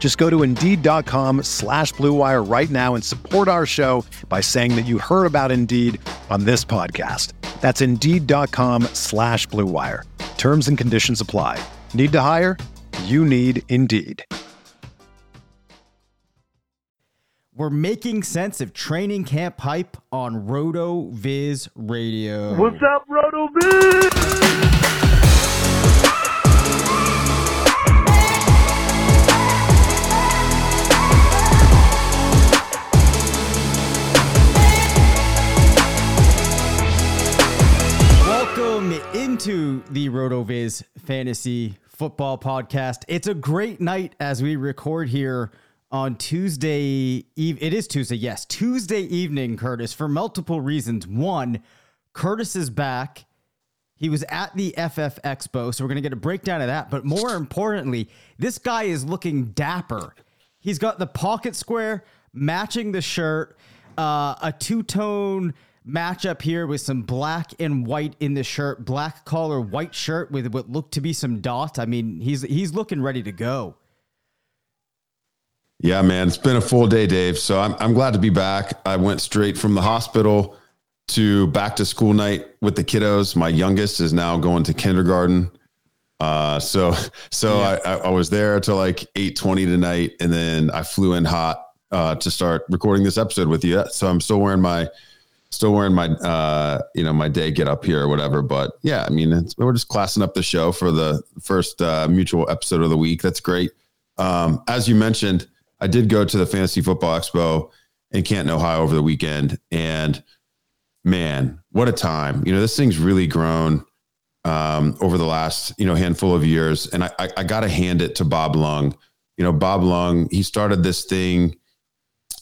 Just go to Indeed.com/Blue Wire right now and support our show by saying that you heard about Indeed on this podcast. That's Indeed.com/Blue Wire. Terms and conditions apply. Need to hire? You need Indeed. We're making sense of training camp hype on Roto-Viz Radio. What's up, Roto-Viz? Into the Roto-Viz Fantasy Football Podcast. It's a great night as we record here on Tuesday eve. It is Tuesday, yes, Tuesday evening, Curtis, for multiple reasons. One, Curtis is back. He was at the FF Expo, so we're going to get a breakdown of that. But more importantly, this guy is looking dapper. He's got the pocket square matching the shirt, a two-tone matchup here with some black and white in the shirt, black collar, white shirt with what looked to be some dots. I mean, he's looking ready to go. Yeah, man, it's been a full day, Dave. So I'm glad to be back. I went straight from the hospital to back to school night with the kiddos. My youngest is now going to kindergarten. I was there till like 8:20 tonight, and then I flew in hot to start recording this episode with you. So I'm still wearing my day get up here or whatever. But yeah, I mean, we're just classing up the show for the first mutual episode of the week. That's great. As you mentioned, I did go to the Fantasy Football Expo in Canton, Ohio over the weekend, and man, what a time. You know, this thing's really grown over the last, handful of years. And I got to hand it to Bob Lung. Bob Lung, he started this thing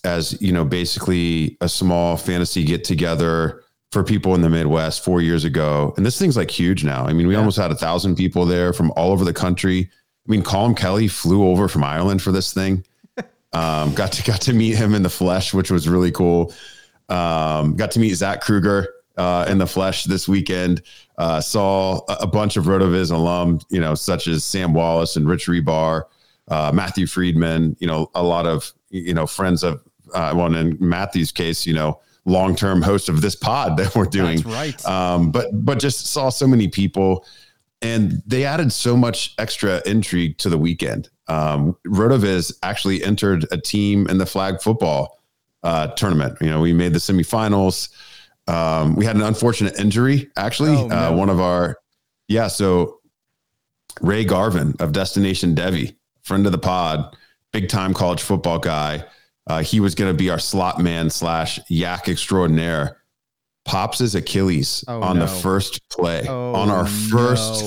as basically a small fantasy get together for people in the Midwest 4 years ago. And this thing's like huge now. I mean, we almost had 1,000 people there from all over the country. I mean, Colm Kelly flew over from Ireland for this thing. Got to meet him in the flesh, which was really cool. Got to meet Zach Kruger in the flesh this weekend. Saw a bunch of Roto-Viz alum, such as Sam Wallace and Rich Rebar, Matthew Friedman, a lot of, friends of, well, in Matthew's case, long-term host of this pod that we're doing. That's right. But just saw so many people, and they added so much extra intrigue to the weekend. Roto-Viz actually entered a team in the flag football tournament. We made the semifinals. We had an unfortunate injury, actually. One of our, so Ray Garvin of Destination Devi, friend of the pod, big time college football guy. He was going to be our slot man / yak extraordinaire. Pops his Achilles the first play, on our first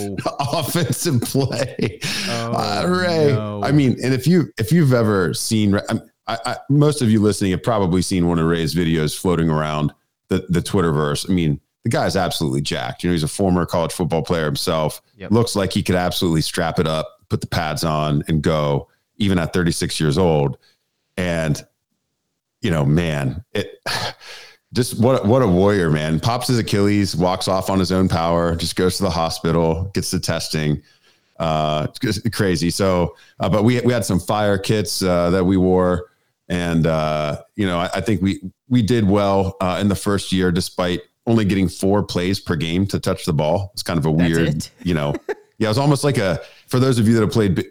offensive play. Ray, no. I mean, and if you've ever seen, most of you listening have probably seen one of Ray's videos floating around the Twitterverse. I mean, the guy's absolutely jacked. He's a former college football player himself. Yep. Looks like he could absolutely strap it up, put the pads on, and go, even at 36 years old. And, man, it just, what a warrior, man. Pops his Achilles, walks off on his own power, just goes to the hospital, gets the testing. It's crazy. So, but we had some fire kits that we wore, and I think we did well in the first year, despite only getting 4 plays per game to touch the ball. It's kind of a weird, Yeah, it was almost like for those of you that have played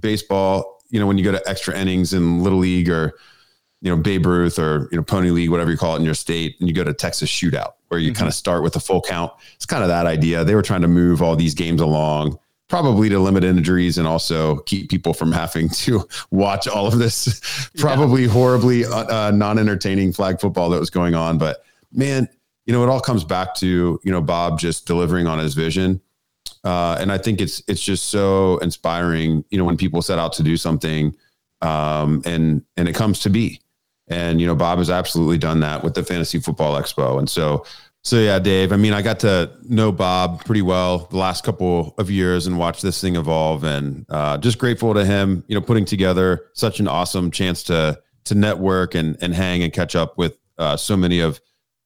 baseball, when you go to extra innings in Little League or Babe Ruth or, Pony League, whatever you call it in your state, and you go to Texas Shootout, where you kind of start with a full count. It's kind of that idea. They were trying to move all these games along, probably to limit injuries and also keep people from having to watch all of this probably horribly non-entertaining flag football that was going on. But man, it all comes back to, Bob just delivering on his vision. And I think it's just so inspiring, when people set out to do something, and it comes to be. And, Bob has absolutely done that with the Fantasy Football Expo. And so yeah, Dave, I mean, I got to know Bob pretty well the last couple of years and watch this thing evolve, and just grateful to him, putting together such an awesome chance to network and hang and catch up with so many of,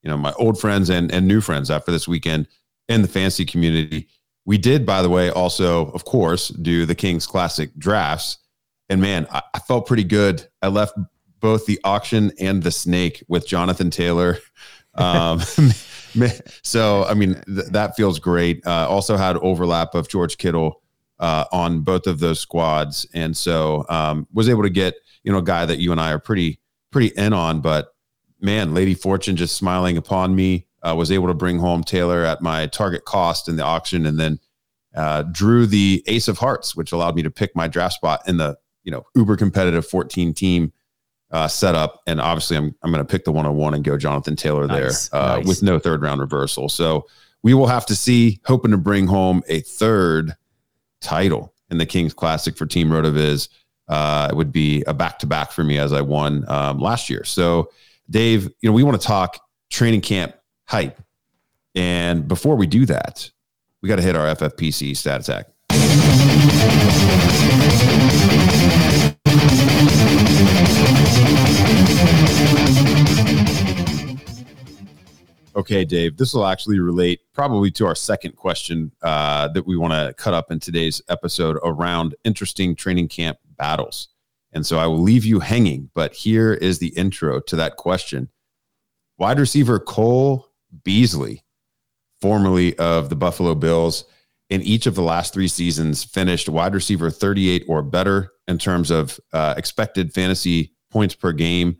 my old friends and new friends after this weekend in the fantasy community. We did, by the way, also, of course, do the Kings Classic drafts. And man, I felt pretty good. I left both the auction and the snake with Jonathan Taylor. So, I mean, that feels great. Also had overlap of George Kittle on both of those squads. And so was able to get, a guy that you and I are pretty in on. But man, Lady Fortune just smiling upon me. Was able to bring home Taylor at my target cost in the auction, and then drew the Ace of Hearts, which allowed me to pick my draft spot in the, uber competitive 14 team setup. And obviously I'm going to pick the 101 and go Jonathan Taylor nice. With no third round reversal. So we will have to see, hoping to bring home a third title in the Kings Classic for Team Roto-Viz. It would be a back-to-back for me, as I won last year. So Dave, we want to talk training camp hype. And before we do that, we got to hit our FFPC stat attack. Okay, Dave, this will actually relate probably to our second question that we want to cut up in today's episode around interesting training camp battles. And so I will leave you hanging, but here is the intro to that question. Wide receiver Cole Beasley, formerly of the Buffalo Bills, in each of the last three seasons finished wide receiver 38 or better in terms of expected fantasy points per game,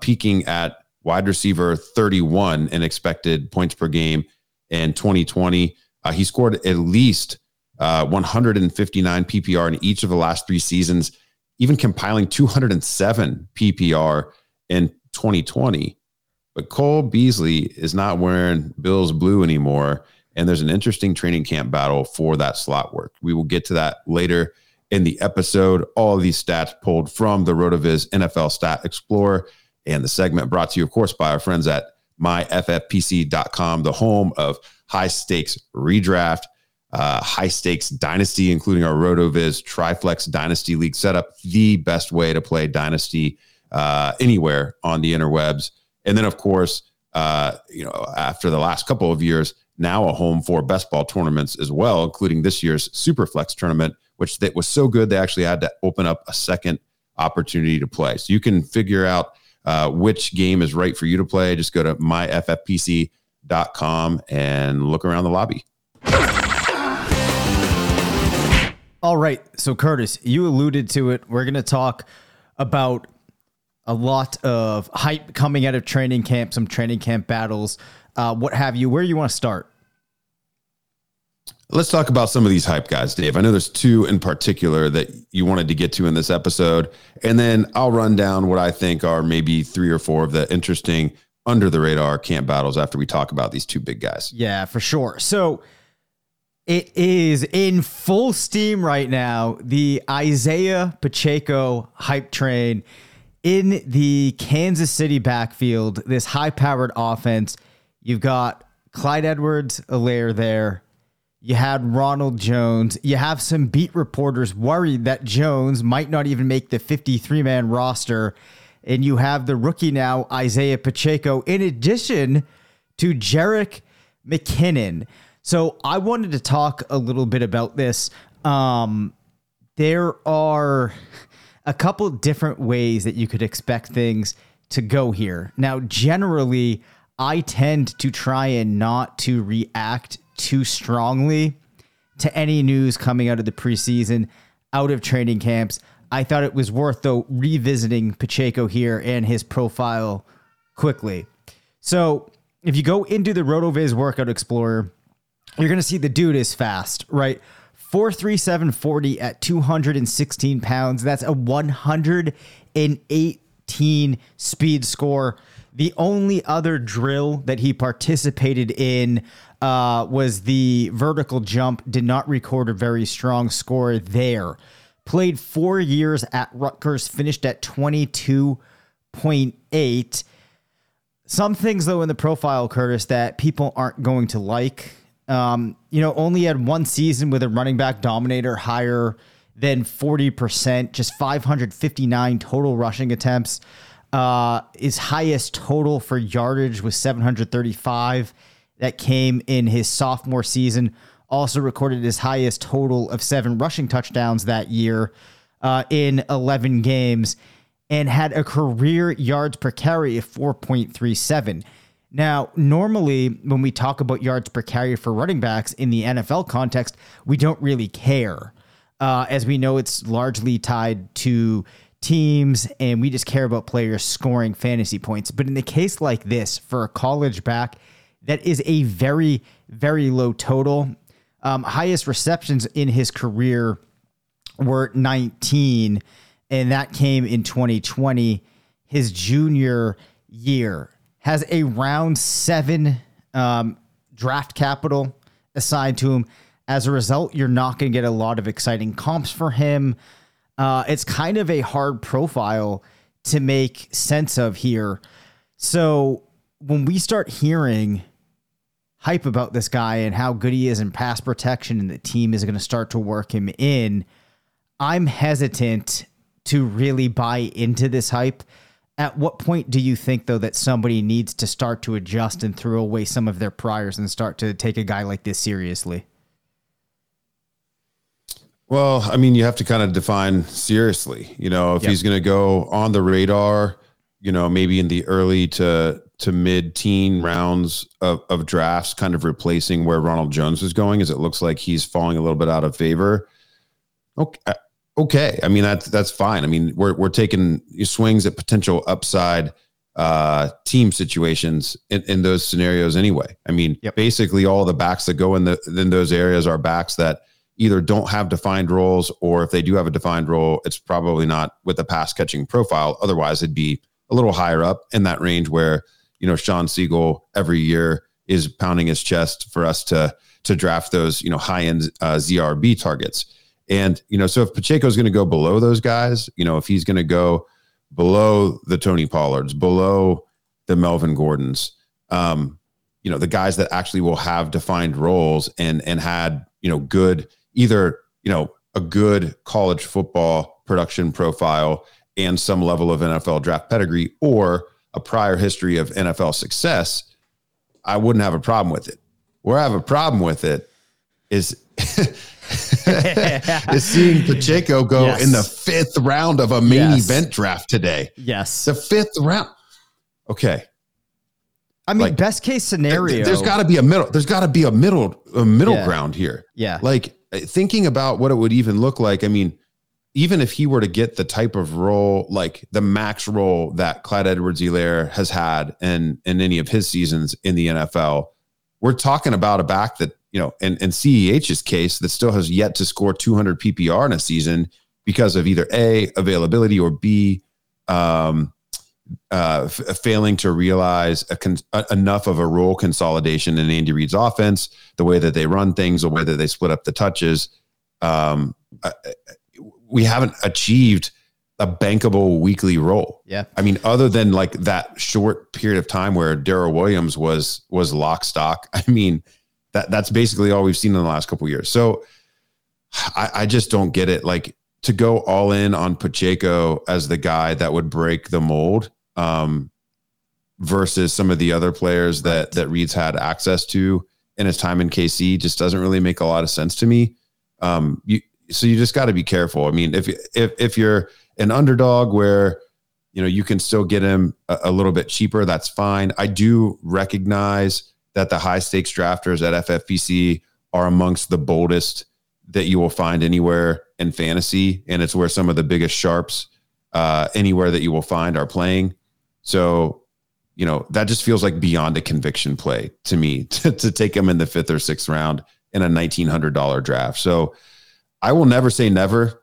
peaking at wide receiver 31 in expected points per game in 2020. He scored at least 159 PPR in each of the last three seasons, even compiling 207 PPR in 2020. But Cole Beasley is not wearing Bills blue anymore, and there's an interesting training camp battle for that slot work. We will get to that later in the episode. All of these stats pulled from the Roto-Viz NFL Stat Explorer, and the segment brought to you, of course, by our friends at myffpc.com, the home of high-stakes redraft, high-stakes dynasty, including our Roto-Viz Triflex Dynasty League setup, the best way to play dynasty anywhere on the interwebs. And then, of course, after the last couple of years, now a home for best ball tournaments as well, including this year's Superflex tournament, which that was so good they actually had to open up a second opportunity to play. So you can figure out which game is right for you to play. Just go to myffpc.com and look around the lobby. All right. So, Curtis, you alluded to it. We're going to talk about a lot of hype coming out of training camp, some training camp battles, what have you. Where do you want to start? Let's talk about some of these hype guys, Dave. I know there's two in particular that you wanted to get to in this episode, and then I'll run down what I think are maybe three or four of the interesting under-the-radar camp battles after we talk about these two big guys. Yeah, for sure. So it is in full steam right now, the Isaiah Pacheco hype train. In the Kansas City backfield, this high-powered offense, you've got Clyde Edwards-Hilaire there. You had Ronald Jones. You have some beat reporters worried that Jones might not even make the 53-man roster. And you have the rookie now, Isaiah Pacheco, in addition to Jerick McKinnon. So I wanted to talk a little bit about this. There are a couple different ways that you could expect things to go here. Now, generally, I tend to try and not to react too strongly to any news coming out of the preseason, out of training camps. I thought it was worth, though, revisiting Pacheco here and his profile quickly. So if you go into the Roto-Viz Workout Explorer, you're going to see the dude is fast, right? 4.3740 at 216 pounds. That's a 118 speed score. The only other drill that he participated in was the vertical jump. Did not record a very strong score there. Played 4 years at Rutgers, finished at 22.8. Some things, though, in the profile, Curtis, that people aren't going to like. Only had one season with a running back dominator higher than 40%, just 559 total rushing attempts. His highest total for yardage was 735. That came in his sophomore season. Also recorded his highest total of 7 rushing touchdowns that year in 11 games, and had a career yards per carry of 4.37. Now, normally when we talk about yards per carry for running backs in the NFL context, we don't really care. As we know, it's largely tied to teams, and we just care about players scoring fantasy points. But in a case like this, for a college back, that is a very, very low total. Highest receptions in his career were 19, and that came in 2020, his junior year. Has a round 7 draft capital assigned to him. As a result, you're not going to get a lot of exciting comps for him. It's kind of a hard profile to make sense of here. So when we start hearing hype about this guy and how good he is in pass protection and the team is going to start to work him in, I'm hesitant to really buy into this hype. At what point do you think, though, that somebody needs to start to adjust and throw away some of their priors and start to take a guy like this seriously? Well, I mean, you have to kind of define seriously, if he's going to go on the radar, maybe in the early to mid-teen rounds of drafts, kind of replacing where Ronald Jones is going, as it looks like he's falling a little bit out of favor. Okay. I mean, that's fine. I mean, we're taking swings at potential upside team situations in those scenarios anyway. I mean, basically all the backs that go in those areas are backs that either don't have defined roles, or if they do have a defined role, it's probably not with a pass catching profile. Otherwise, it'd be a little higher up in that range where, Sean Siegel every year is pounding his chest for us to draft those, high-end ZRB targets. And, so if Pacheco is going to go below those guys, if he's going to go below the Tony Pollards, below the Melvin Gordons, the guys that actually will have defined roles and had, good, either, a good college football production profile and some level of NFL draft pedigree or a prior history of NFL success, I wouldn't have a problem with it. Where I have a problem with it is is seeing Pacheco go in the 5th round of a main event draft today. Yes. The 5th round. Okay. I mean, best case scenario, there's gotta be a middle, ground here. Yeah. Thinking about what it would even look like. I mean, even if he were to get the type of role, like the max role that Clyde Edwards-Hilaire has had in any of his seasons in the NFL, we're talking about a back that, in CEH's case, that still has yet to score 200 PPR in a season because of either A, availability, or B, failing to realize enough of a role consolidation in Andy Reid's offense, the way that they run things, the way that they split up the touches. We haven't achieved a bankable weekly role. Yeah. I mean, other than that short period of time where Darrell Williams was lock stock. I mean, that's basically all we've seen in the last couple of years. So I just don't get it. To go all in on Pacheco as the guy that would break the mold versus some of the other players that Reed's had access to in his time in KC just doesn't really make a lot of sense to me. So you just got to be careful. I mean, if you're an underdog where, you can still get him a little bit cheaper, that's fine. I do recognize that the high stakes drafters at FFPC are amongst the boldest that you will find anywhere in fantasy, and it's where some of the biggest sharps anywhere that you will find are playing. So, you know, that just feels like beyond a conviction play to me to take him in the 5th or 6th round in a $1,900 draft. So I will never say never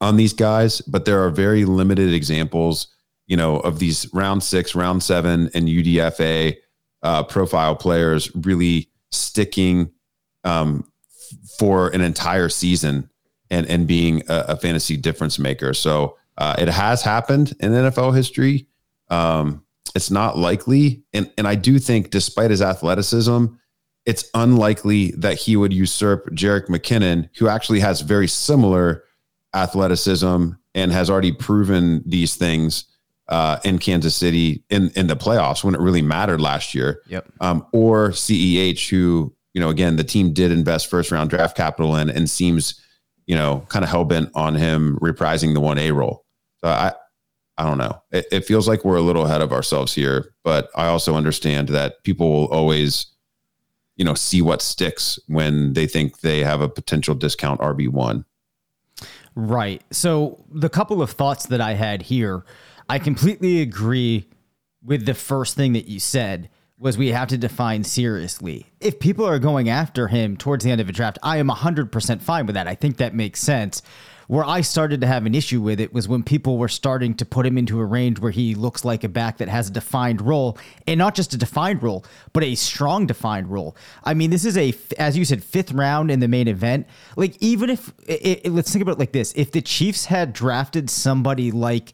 on these guys, but there are very limited examples, you know, of these round 6, round 7 and UDFA profile players really sticking for an entire season and being a fantasy difference maker. So it has happened in NFL history. It's not likely. And I do think, despite his athleticism, it's unlikely that he would usurp Jerick McKinnon, who actually has very similar athleticism and has already proven these things in Kansas City in the playoffs when it really mattered last year. Yep. Or CEH, who, you know, again, the team did invest first round draft capital in and seems, you know, kind of hell-bent on him reprising the 1A role. So I don't know. It feels like we're a little ahead of ourselves here, but I also understand that people will always, you know, see what sticks when they think they have a potential discount RB1. Right. So the couple of thoughts that I had here, I completely agree with the first thing that you said, was we have to define seriously. If people are going after him towards the end of a draft, I am 100% fine with that. I think that makes sense. Where I started to have an issue with it was when people were starting to put him into a range where he looks like a back that has a defined role, and not just a defined role, but a strong defined role. I mean, this is a, as you said, 5th round in the main event. Like, even if, let's think about it like this. If the Chiefs had drafted somebody like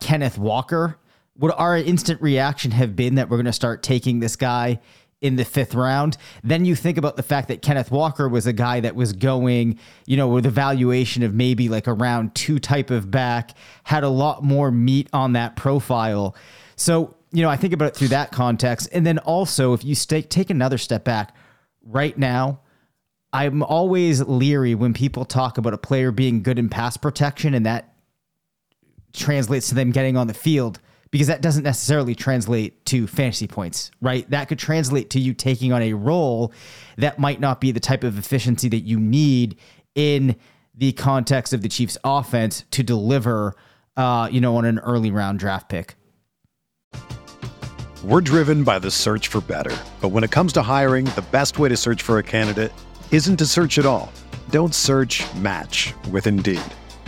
Kenneth Walker, would our instant reaction have been that we're going to start taking this guy in the 5th round? Then you think about the fact that Kenneth Walker was a guy that was going, you know, with a valuation of maybe like a round 2 type of back, had a lot more meat on that profile. So, you know, I think about it through that context. And then also, if you take another step back right now, I'm always leery when people talk about a player being good in pass protection and that translates to them getting on the field, because that doesn't necessarily translate to fantasy points, right? That could translate to you taking on a role that might not be the type of efficiency that you need in the context of the Chiefs offense to deliver, you know, on an early round draft pick. We're driven by the search for better, but when it comes to hiring, the best way to search for a candidate isn't to search at all. Don't search, match with Indeed.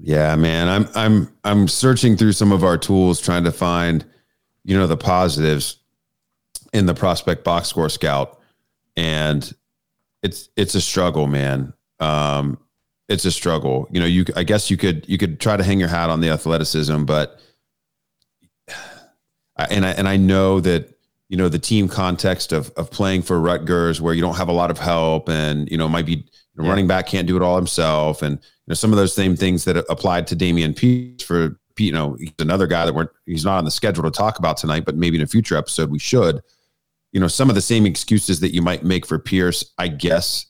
Yeah, man, I'm searching through some of our tools trying to find, you know, the positives in the prospect box score scout, and it's a struggle, man. It's a struggle. You know, I guess you could try to hang your hat on the athleticism, but I know that, you know, the team context of playing for Rutgers, where you don't have a lot of help, and, you know, might be running back can't do it all himself, and, you know, some of those same things that applied to Damian Pierce for, you know, he's another guy that he's not on the schedule to talk about tonight, but maybe in a future episode we should. you know, some of the same excuses that you might make for Pierce, I guess,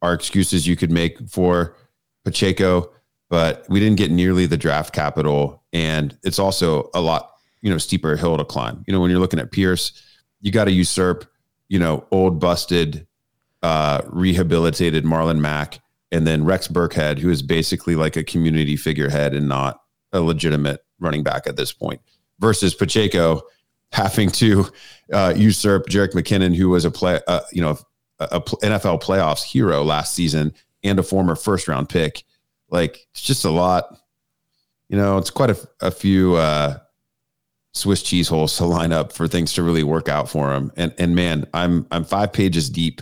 are excuses you could make for Pacheco, but we didn't get nearly the draft capital. And it's also a lot, you know, steeper hill to climb. You know, when you're looking at Pierce, you got to usurp, you know, old, busted, rehabilitated Marlon Mack, and then Rex Burkhead, who is basically like a community figurehead and not a legitimate running back at this point, versus Pacheco having to usurp Jerick McKinnon, who was a NFL playoffs hero last season and a former first round pick. Like, it's just a lot, you know, it's quite a few Swiss cheese holes to line up for things to really work out for him. And man, I'm 5 pages deep.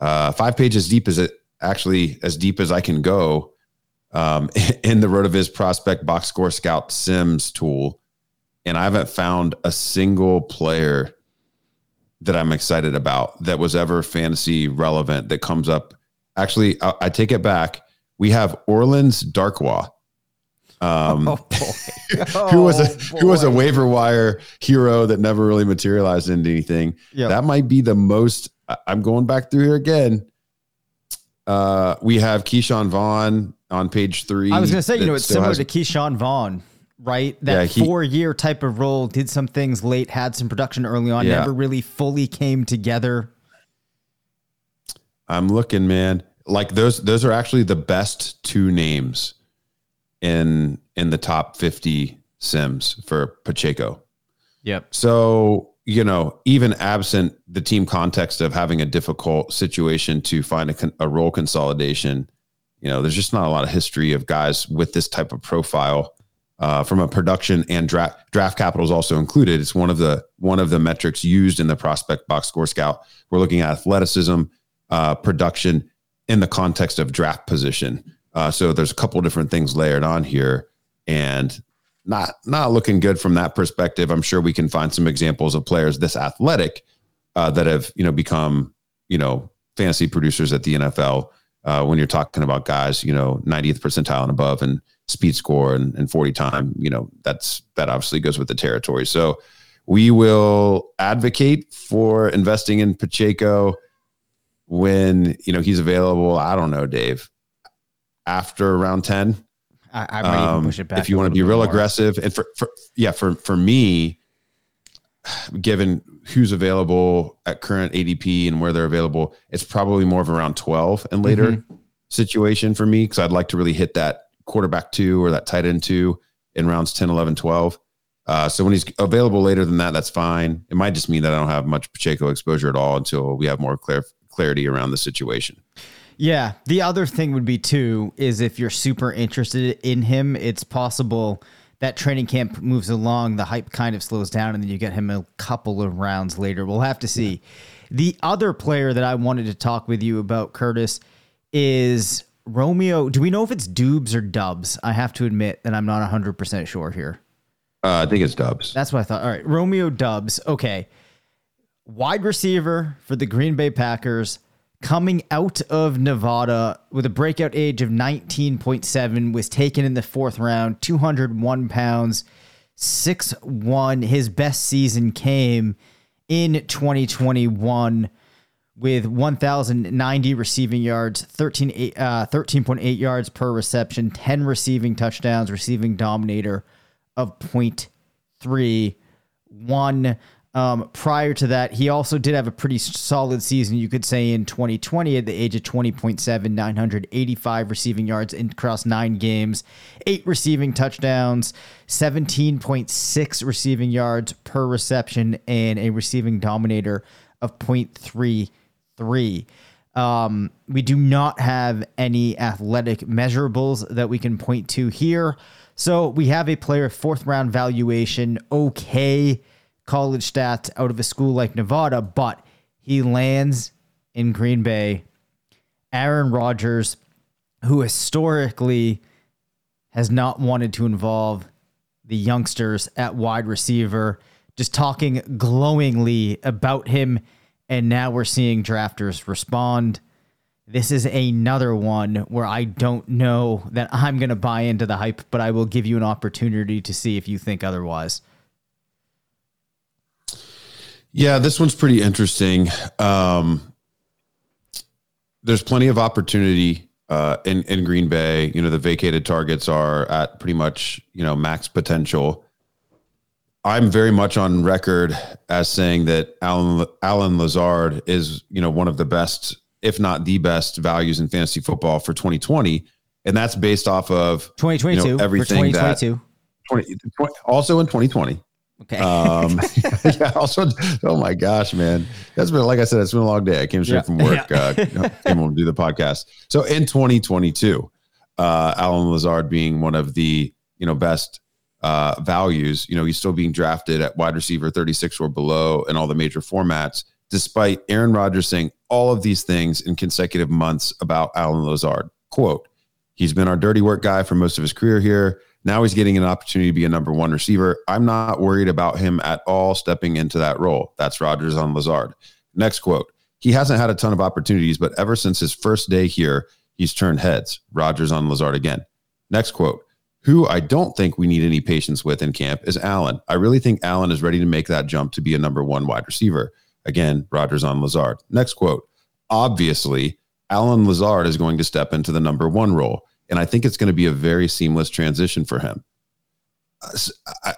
5 pages deep is actually as deep as I can go in the Roto-Viz prospect box score scout Sims tool. And I haven't found a single player that I'm excited about that was ever fantasy relevant that comes up. Actually, I take it back. We have Orleans Darkwa, who was a waiver wire hero that never really materialized into anything. Yep. That might be the most. I'm going back through here again. We have Keyshawn Vaughn on page 3. I was going to say, you know, it's similar to Keyshawn Vaughn, right? That 4-year type of role, did some things late, had some production early on, never really fully came together. I'm looking, man. Like those are actually the best 2 names in the top 50 Sims for Pacheco. Yep. So, you know, even absent the team context of having a difficult situation to find a role consolidation, you know, there's just not a lot of history of guys with this type of profile from a production, and draft capital is also included. It's one of the metrics used in the prospect box score scout. We're looking at athleticism, production, in the context of draft position. So there's a couple different things layered on here, and not looking good from that perspective. I'm sure we can find some examples of players this athletic that have, you know, become, you know, fantasy producers at the NFL when you're talking about guys, you know, 90th percentile and above and speed score and 40 time, you know, that obviously goes with the territory. So we will advocate for investing in Pacheco when, you know, he's available. I don't know, Dave, after round 10, I might even push it back if you want to be real more aggressive. And for me, given who's available at current ADP and where they're available, it's probably more of around 12 and later situation for me. 'Cause I'd like to really hit that quarterback 2 or that tight end 2 in rounds 10, 11, 12. So when he's available later than that, that's fine. It might just mean that I don't have much Pacheco exposure at all until we have more clarity around the situation. Yeah. The other thing would be too, is if you're super interested in him, it's possible that training camp moves along, the hype kind of slows down, and then you get him a couple of rounds later. We'll have to see. The other player that I wanted to talk with you about, Curtis, is Romeo. Do we know if it's Doubs or Doubs? I have to admit that I'm not 100% sure here. I think it's Doubs. That's what I thought. All right. Romeo Doubs. Okay. Wide receiver for the Green Bay Packers, coming out of Nevada with a breakout age of 19.7, was taken in the 4th round, 201 pounds, 6'1". His best season came in 2021 with 1,090 receiving yards, 13.8 yards per reception, 10 receiving touchdowns, receiving dominator of 0.31. Prior to that, he also did have a pretty solid season, you could say, in 2020 at the age of 20.7, 985 receiving yards across 9 games, 8 receiving touchdowns, 17.6 receiving yards per reception, and a receiving dominator of 0.33. We do not have any athletic measurables that we can point to here. So we have a player 4th round valuation, okay, college stats out of a school like Nevada, but he lands in Green Bay. Aaron Rodgers, who historically has not wanted to involve the youngsters at wide receiver, just talking glowingly about him, and now we're seeing drafters respond. This is another one where I don't know that I'm going to buy into the hype, but I will give you an opportunity to see if you think otherwise. Yeah, this one's pretty interesting. There's plenty of opportunity in Green Bay. You know, the vacated targets are at pretty much, max potential. I'm very much on record as saying that Alan Lazard is, one of the best, if not the best, values in fantasy football for 2020. And that's based off of 2022, everything that also in 2020. Okay. Yeah, also, oh my gosh, man. That's been, like I said, it's been a long day. I came straight from work, came home to do the podcast. So in 2022, Alan Lazard being one of the, best values, he's still being drafted at wide receiver 36 or below in all the major formats, despite Aaron Rodgers saying all of these things in consecutive months about Alan Lazard. Quote, "He's been our dirty work guy for most of his career here. Now he's getting an opportunity to be a number one receiver. I'm not worried about him at all stepping into that role." That's Rodgers on Lazard. Next quote, "He hasn't had a ton of opportunities, but ever since his first day here, he's turned heads." Rodgers on Lazard again. Next quote, "Who I don't think we need any patience with in camp is Allen. I really think Allen is ready to make that jump to be a number one wide receiver." Again, Rodgers on Lazard. Next quote, "Obviously, Alan Lazard is going to step into the number one role, and I think it's going to be a very seamless transition for him."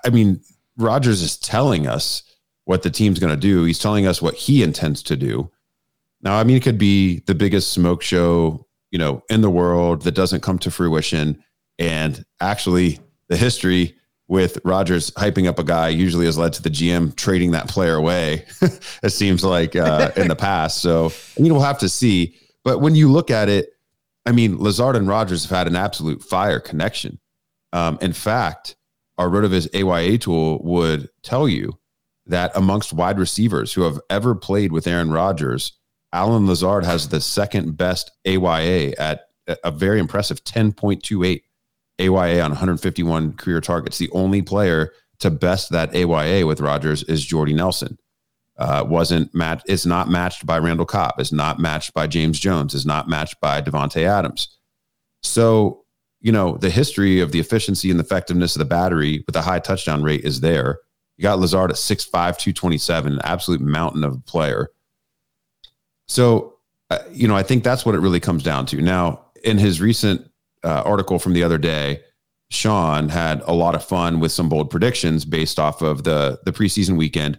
I mean, Rodgers is telling us what the team's going to do. He's telling us what he intends to do. Now, I mean, it could be the biggest smoke show, in the world that doesn't come to fruition. And actually, the history with Rodgers hyping up a guy usually has led to the GM trading that player away, it seems like, in the past. So, we'll have to see. But when you look at it, I mean, Lazard and Rodgers have had an absolute fire connection. In fact, our Roto-Viz AYA tool would tell you that amongst wide receivers who have ever played with Aaron Rodgers, Alan Lazard has the second best AYA at a very impressive 10.28 AYA on 151 career targets. The only player to best that AYA with Rodgers is Jordy Nelson. It's not matched by Randall Cobb. It's not matched by James Jones. It's not matched by Devontae Adams. So, the history of the efficiency and the effectiveness of the battery with a high touchdown rate is there. You got Lazard at 6'5", 227, an absolute mountain of a player. So, I think that's what it really comes down to. Now, in his recent article from the other day, Sean had a lot of fun with some bold predictions based off of the preseason weekend.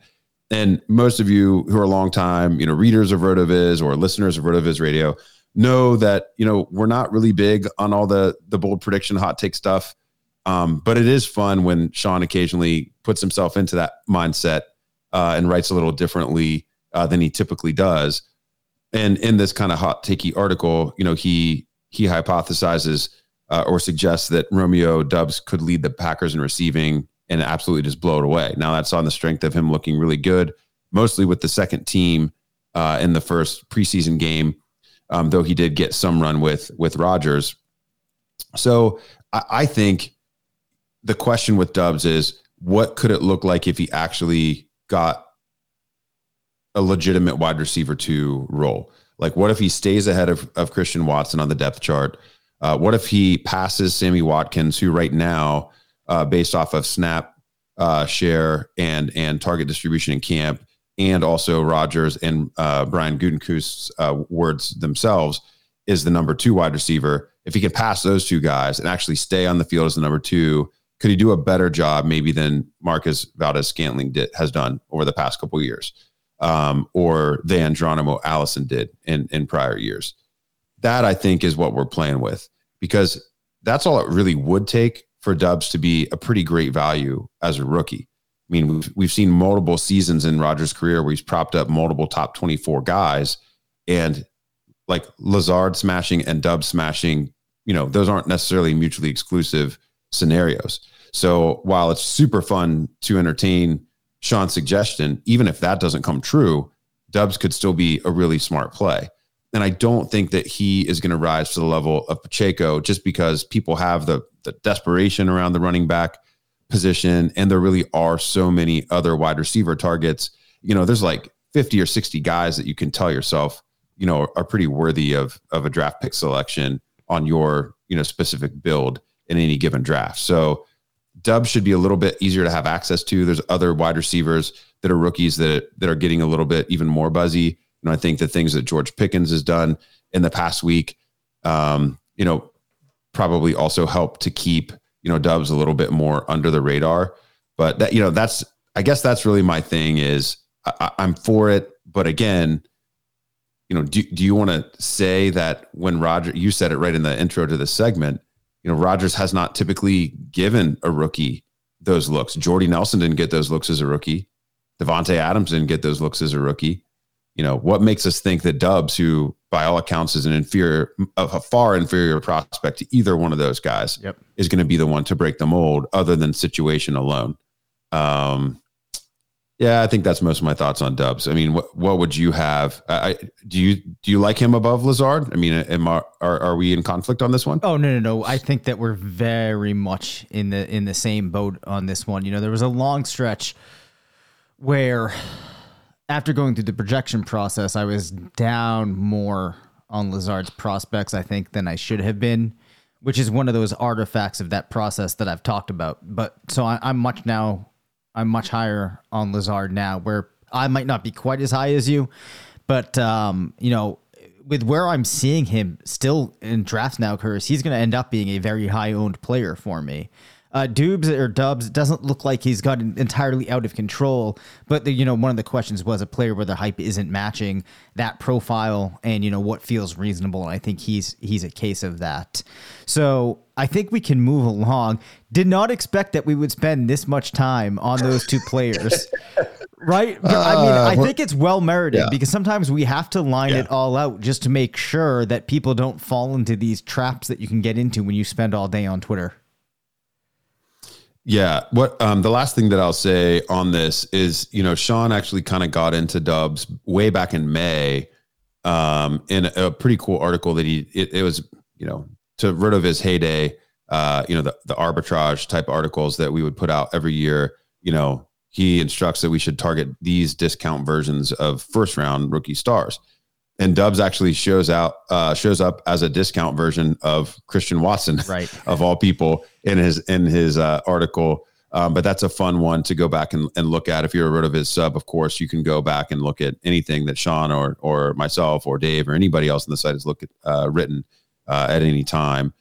And most of you who are longtime, readers of Roto-Viz or listeners of Roto-Viz Radio know that, we're not really big on all the bold prediction, hot take stuff. But it is fun when Sean occasionally puts himself into that mindset and writes a little differently than he typically does. And in this kind of hot takey article, he hypothesizes or suggests that Romeo Doubs could lead the Packers in receiving and absolutely just blow it away. Now, that's on the strength of him looking really good, mostly with the second team in the first preseason game, though he did get some run with Rodgers. So I think the question with Doubs is, what could it look like if he actually got a legitimate wide receiver two role? Like, what if he stays ahead of Christian Watson on the depth chart? What if he passes Sammy Watkins, who right now, based off of snap share and target distribution in camp, and also Rodgers and Brian Gutekunst's words themselves, is the number two wide receiver. If he can pass those two guys and actually stay on the field as the number two, could he do a better job maybe than Marquez Valdes-Scantling has done over the past couple of years, or than Geronimo Allison did in prior years? That, I think, is what we're playing with, because that's all it really would take for Doubs to be a pretty great value as a rookie. I mean, we've seen multiple seasons in Rodgers' career where he's propped up multiple top 24 guys, and like Lazard smashing and Doubs smashing, those aren't necessarily mutually exclusive scenarios. So while it's super fun to entertain Sean's suggestion, even if that doesn't come true, Doubs could still be a really smart play. And I don't think that he is going to rise to the level of Pacheco just because people have the desperation around the running back position. And there really are so many other wide receiver targets. There's like 50 or 60 guys that you can tell yourself, are pretty worthy of a draft pick selection on your, specific build in any given draft. So Doubs should be a little bit easier to have access to. There's other wide receivers that are rookies that are getting a little bit even more buzzy. And I think the things that George Pickens has done in the past week, probably also helped to keep, Doubs a little bit more under the radar. But that, that's really my thing is I'm for it. But again, do you want to say that when Rodgers, you said it right in the intro to the segment, Rodgers has not typically given a rookie those looks. Jordy Nelson didn't get those looks as a rookie. Devontae Adams didn't get those looks as a rookie. What makes us think that Doubs, who by all accounts is a far inferior prospect to either one of those guys, yep, is going to be the one to break the mold other than situation alone? Yeah, I think that's most of my thoughts on Doubs. I mean, what would you have? Do you like him above Lazard? I mean, are we in conflict on this one? Oh, no. I think that we're very much in the same boat on this one. There was a long stretch where, after going through the projection process, I was down more on Lazard's prospects, I think, than I should have been, which is one of those artifacts of that process that I've talked about. But so I'm much higher on Lazard now, where I might not be quite as high as you, but with where I'm seeing him still in drafts now, Curtis, he's going to end up being a very high owned player for me. Doubs doesn't look like he's gotten entirely out of control, but one of the questions was a player where the hype isn't matching that profile and what feels reasonable, and I think he's a case of that. So I think we can move along. Did not expect that we would spend this much time on those two players, right? But, I think it's well merited, yeah, because sometimes we have to line it all out just to make sure that people don't fall into these traps that you can get into when you spend all day on Twitter. Yeah. What the last thing that I'll say on this is, Sean actually kind of got into Doubs way back in May, in a pretty cool article that it was, to Roto-Viz heyday, the arbitrage type articles that we would put out every year. He instructs that we should target these discount versions of first round rookie stars, and Doubs actually shows up as a discount version of Christian Watson, right, of all people, in his article. But that's a fun one to go back and look at. If you're a Roto-Viz sub, of course, you can go back and look at anything that Sean or myself or Dave or anybody else on the site has written at any time.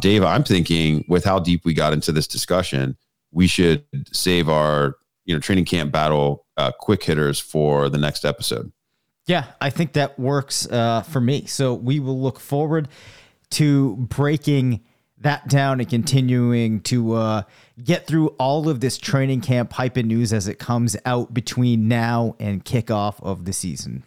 Dave, I'm thinking with how deep we got into this discussion, we should save our training camp battle quick hitters for the next episode. Yeah, I think that works for me. So we will look forward to breaking that down and continuing to get through all of this training camp hype and news as it comes out between now and kickoff of the season.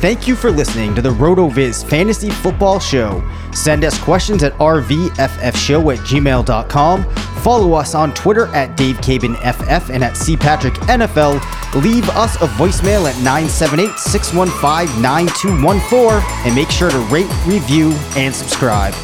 Thank you for listening to the Roto-Viz Fantasy Football Show. Send us questions at rvffshow@gmail.com. Follow us on Twitter at DaveCabinFF and at CPatrickNFL. Leave us a voicemail at 978-615-9214. And make sure to rate, review, and subscribe.